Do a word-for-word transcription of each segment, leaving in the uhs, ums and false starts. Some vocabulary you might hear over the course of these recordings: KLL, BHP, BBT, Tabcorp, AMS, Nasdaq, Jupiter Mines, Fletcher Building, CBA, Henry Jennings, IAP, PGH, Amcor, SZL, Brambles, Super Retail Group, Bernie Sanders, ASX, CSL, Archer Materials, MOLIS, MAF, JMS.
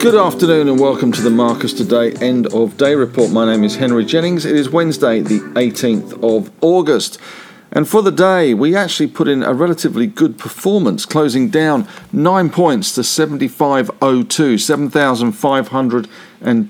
Good afternoon and welcome to the Marcus Today End of Day Report. My name is Henry Jennings. It is Wednesday the eighteenth of August. And for the day, we actually put in a relatively good performance, closing down nine points to seventy-five oh two, seven thousand five hundred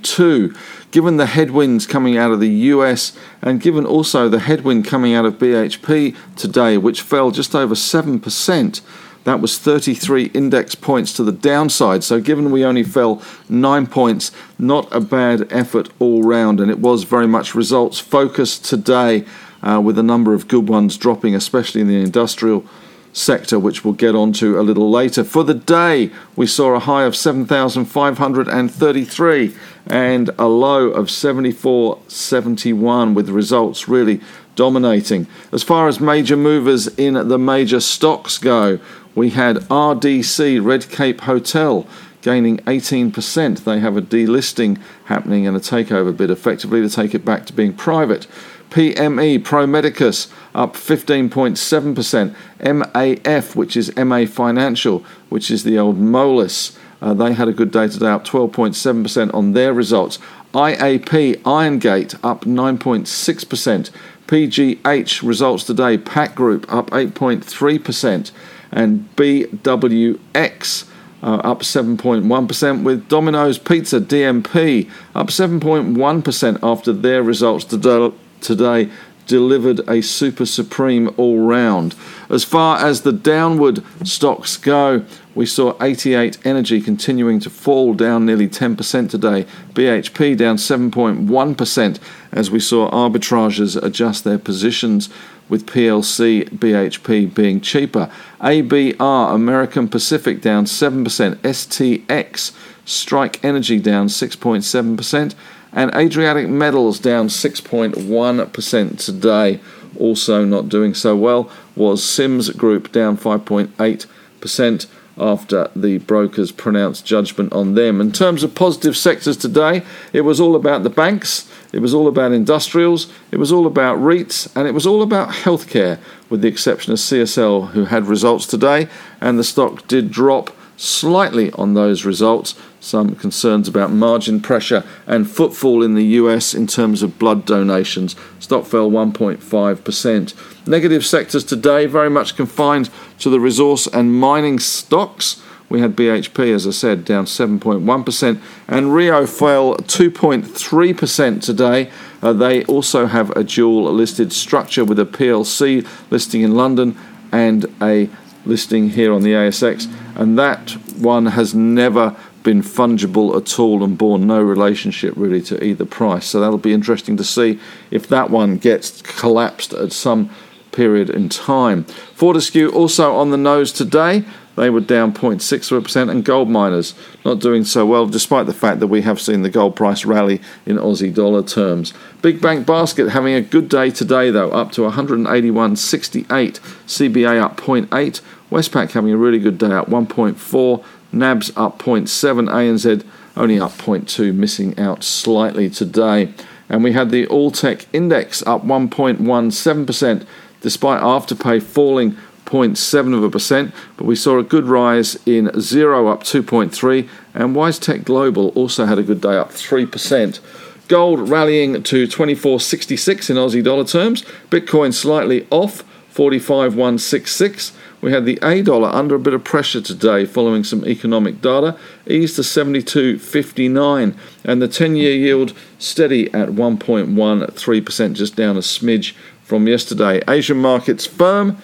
two. Given the headwinds coming out of the U S and given also the headwind coming out of B H P today, which fell just over seven percent, that was thirty-three index points to the downside. So given we only fell nine points, not a bad effort all round. And it was very much results focused today uh, with a number of good ones dropping, especially in the industrial sector, which we'll get onto a little later. For the day, we saw a high of seven thousand five hundred thirty-three and a low of seventy-four seventy-one, with results really dominating. As far as major movers in the major stocks go, we had R D C, Red Cape Hotel, gaining eighteen percent. They have a delisting happening and a takeover bid, effectively, to take it back to being private. P M E, Pro Medicus, up fifteen point seven percent. M A F, which is M A Financial, which is the old MOLIS, uh, they had a good day today, up twelve point seven percent on their results. I A P, Irongate, up nine point six percent. P G H results today, PAC Group, up eight point three percent. And B W X uh, up seven point one percent, with Domino's Pizza, D M P, up seven point one percent after their results today, today delivered a super supreme all round. As far as the downward stocks go, we saw eighty-eight Energy continuing to fall, down nearly ten percent today. B H P down seven point one percent as we saw arbitrages adjust their positions, with P L C, B H P being cheaper. A B R, American Pacific, down seven percent. S T X, Strike Energy, down six point seven percent. And Adriatic Metals, down six point one percent today. Also not doing so well was Sims Group, down five point eight percent after the brokers pronounced judgment on them. In terms of positive sectors today, it was all about the banks, it was all about industrials, it was all about REITs, and it was all about healthcare, with the exception of C S L, who had results today, and the stock did drop slightly on those results. Some concerns about margin pressure and footfall in the U S in terms of blood donations. Stock fell one point five percent. Negative sectors today very much confined to the resource and mining stocks. We had B H P, as I said, down seven point one percent, and Rio fell two point three percent today. Uh, they also have a dual listed structure, with a P L C listing in London and a listing here on the A S X, and that one has never been fungible at all and borne no relationship really to either price. So that'll be interesting to see if that one gets collapsed at some period in time. Fortescue also on the nose today. They were down zero point six percent, and gold miners not doing so well, despite the fact that we have seen the gold price rally in Aussie dollar terms. Big Bank Basket having a good day today, though, up to one hundred eighty-one point six eight. C B A up zero point eight. Westpac having a really good day, up one point four. N A B's up zero point seven. A N Z only up zero point two, missing out slightly today. And we had the Alltech index up one point one seven percent, despite Afterpay falling zero point seven of a percent, but we saw a good rise in Zero, up two point three, and WiseTech Global also had a good day, up three percent. Gold rallying to twenty-four sixty-six in Aussie dollar terms. Bitcoin slightly off, forty-five one sixty-six. We had the A dollar under a bit of pressure today following some economic data, eased to seventy-two fifty-nine, and the ten-year yield steady at one point one three percent, just down a smidge from yesterday. Asian markets firm.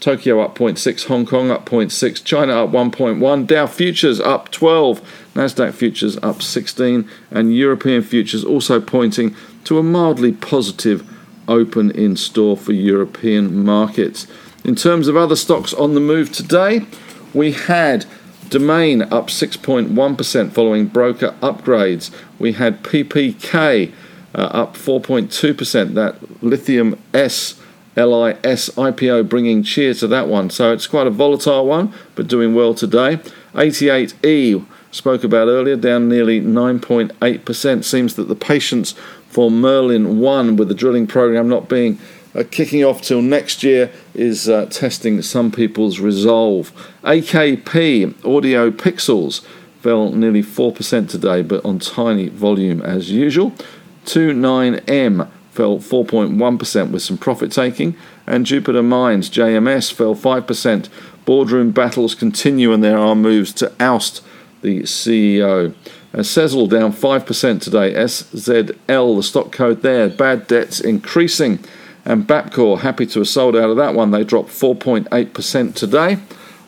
Tokyo up zero point six, Hong Kong up zero point six, China up one point one, Dow futures up twelve, Nasdaq futures up sixteen, and European futures also pointing to a mildly positive open in store for European markets. In terms of other stocks on the move today, we had Domain up six point one percent following broker upgrades. We had P P K uh, up four point two percent, that Lithium S L I S I P O bringing cheer to that one. So it's quite a volatile one, but doing well today. eighty-eight E, spoke about earlier, down nearly nine point eight percent. Seems that the patience for Merlin one, with the drilling program not being uh, kicking off till next year, is uh, testing some people's resolve. A K P, Audio Pixels, fell nearly four percent today, but on tiny volume as usual. twenty-nine M fell four point one percent with some profit taking, and Jupiter Mines, J M S, fell five percent. Boardroom battles continue, and there are moves to oust the C E O. And S Z L down five percent today, S Z L, the stock code there, bad debts increasing. And BAPCOR, happy to have sold out of that one. They dropped four point eight percent today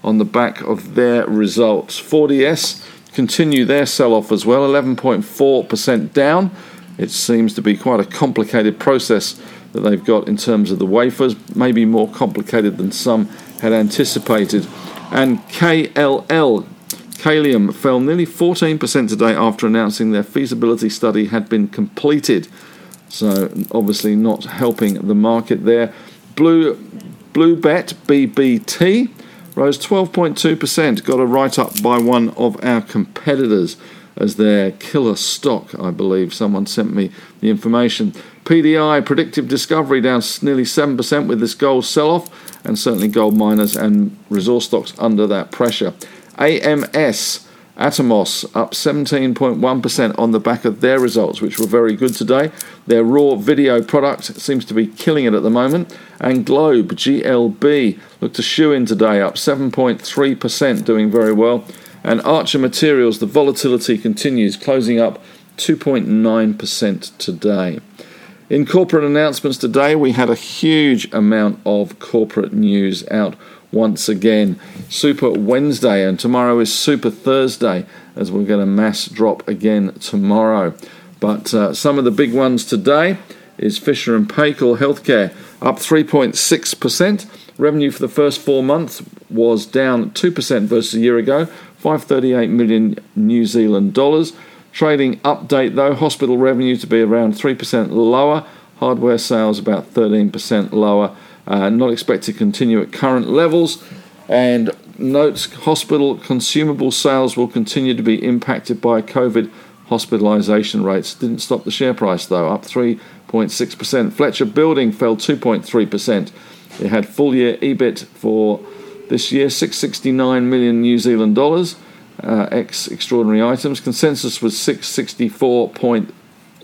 on the back of their results. four D S continue their sell-off as well, eleven point four percent down. It seems to be quite a complicated process that they've got in terms of the wafers, maybe more complicated than some had anticipated. And K L L, Kalium, fell nearly fourteen percent today after announcing their feasibility study had been completed. So obviously not helping the market there. Blue, Blue Bet, B B T, rose twelve point two percent, got a write-up by one of our competitors as their killer stock, I believe. Someone sent me the information. P D I, Predictive Discovery, down nearly seven percent with this gold sell-off, and certainly gold miners and resource stocks under that pressure. A M S, Atomos, up seventeen point one percent on the back of their results, which were very good today. Their raw video product seems to be killing it at the moment. And Globe, G L B, looked to shoe in today, up seven point three percent, doing very well. And Archer Materials, the volatility continues, closing up two point nine percent today. In corporate announcements today, we had a huge amount of corporate news out once again. Super Wednesday, and tomorrow is Super Thursday, as we're going to mass drop again tomorrow. But uh, some of the big ones today is Fisher and Paykel Healthcare, up three point six percent. Revenue for the first four months was down two percent versus a year ago, five hundred thirty-eight million New Zealand dollars. Trading update though, hospital revenue to be around three percent lower, hardware sales about thirteen percent lower, uh, not expected to continue at current levels. And notes, hospital consumable sales will continue to be impacted by COVID hospitalisation rates. Didn't stop the share price though, up three point six percent. Fletcher Building fell two point three percent. It had full year E B I T for this year, six hundred sixty-nine million New Zealand dollars, uh, ex extraordinary items. Consensus was six hundred sixty-four point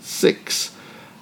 six.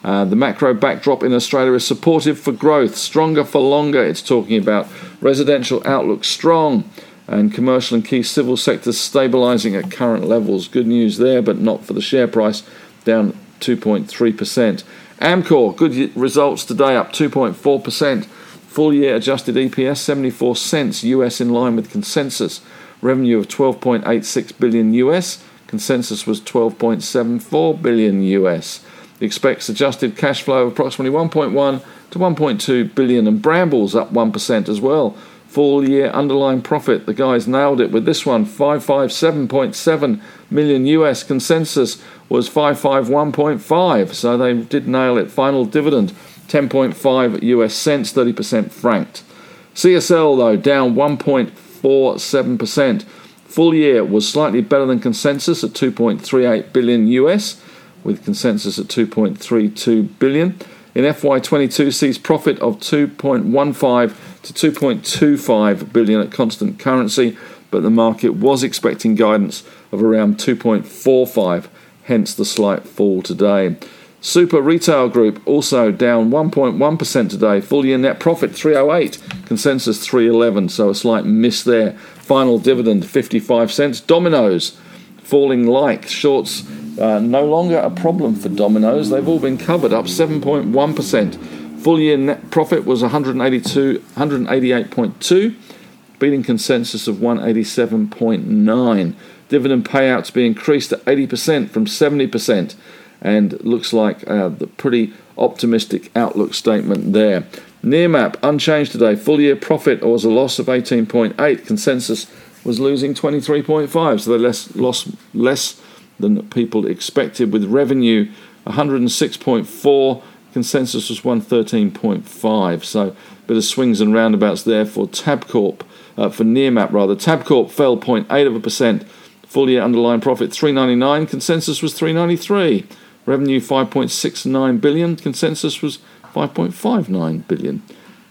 Uh, the macro backdrop in Australia is supportive for growth, stronger for longer. It's talking about residential outlook strong, and commercial and key civil sectors stabilising at current levels. Good news there, but not for the share price, down two point three percent. Amcor, good results today, up two point four percent. Full-year adjusted E P S, seventy-four cents U S, in line with consensus. Revenue of twelve point eight six billion U S. Consensus was twelve point seven four billion U S. It expects adjusted cash flow of approximately one point one to one point two billion. And Brambles up one percent as well. Full-year underlying profit, the guys nailed it with this one, five hundred fifty-seven point seven million U S. Consensus was five hundred fifty-one point five. So they did nail it. Final dividend, ten point five US cents, thirty percent franked. C S L, though, down one point four seven percent. Full year was slightly better than consensus at two point three eight billion U S, with consensus at two point three two billion. In F Y twenty-two, sees profit of two point one five to two point two five billion at constant currency, but the market was expecting guidance of around two point four five, hence the slight fall today. Super Retail Group also down one point one percent today. Full year net profit three hundred eight, consensus three eleven, so a slight miss there. Final dividend fifty-five cents. Domino's falling like shorts, uh, no longer a problem for Domino's. They've all been covered, up seven point one percent. Full year net profit was one hundred eighty-two, one hundred eighty-eight point two, beating consensus of one hundred eighty-seven point nine. Dividend payouts be increased to eighty percent from seventy percent. And looks like uh, the pretty optimistic outlook statement there. Nearmap, unchanged today. Full year profit was a loss of eighteen point eight. Consensus was losing twenty-three point five. So they less, lost less than people expected, with revenue one hundred six point four. Consensus was one hundred thirteen point five. So a bit of swings and roundabouts there for Tabcorp, uh, for Nearmap rather. Tabcorp fell zero point eight of a percent. Full year underlying profit three hundred ninety-nine. Consensus was three hundred ninety-three. Revenue five point six nine billion, consensus was five point five nine billion.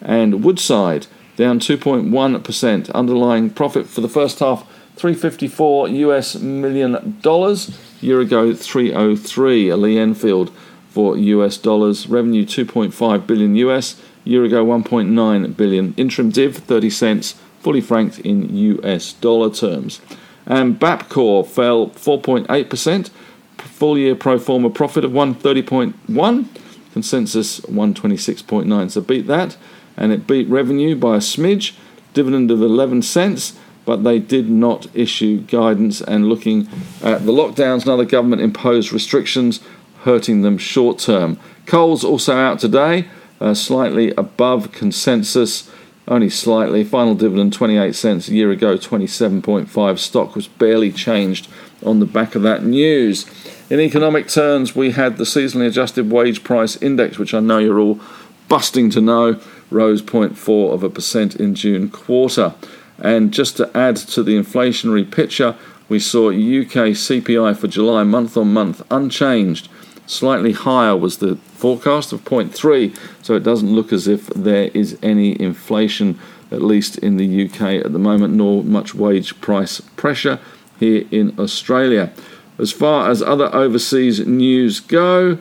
And Woodside down two point one percent, underlying profit for the first half three hundred fifty-four US million dollars. Year ago, three oh three. Lee Enfield for U S dollars. Revenue two point five billion U S. Year ago, one point nine billion. Interim div thirty cents, fully franked in U S dollar terms. And BAPCOR fell four point eight percent. Full year pro forma profit of one hundred thirty point one. Consensus one hundred twenty-six point nine. So beat that. And it beat revenue by a smidge. Dividend of eleven cents. But they did not issue guidance, and looking at the lockdowns and other government imposed restrictions hurting them short term. Coal's also out today, uh, slightly above consensus, only slightly. Final dividend twenty-eight cents, a year ago twenty-seven point five. Stock was barely changed on the back of that news. In economic terms, we had the seasonally adjusted wage price index, which I know you're all busting to know, rose zero point four of a percent in June quarter. And just to add to the inflationary picture, we saw U K C P I for July month-on-month unchanged. Slightly higher was the forecast of zero point three, so it doesn't look as if there is any inflation, at least in the U K at the moment, nor much wage price pressure here in Australia. As far as other overseas news go,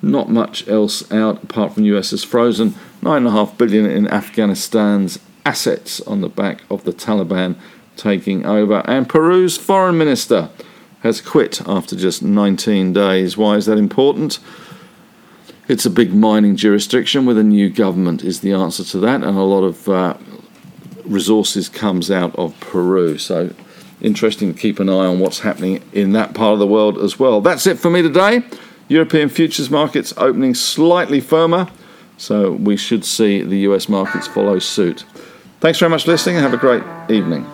not much else out apart from U S has frozen nine point five billion dollars in Afghanistan's assets on the back of the Taliban taking over. And Peru's foreign minister has quit after just nineteen days. Why is that important? It's a big mining jurisdiction with a new government is the answer to that, and a lot of uh, resources comes out of Peru. So interesting to keep an eye on what's happening in that part of the world as well. That's it for me today. European futures markets opening slightly firmer, so we should see the U S markets follow suit. Thanks very much for listening and have a great evening.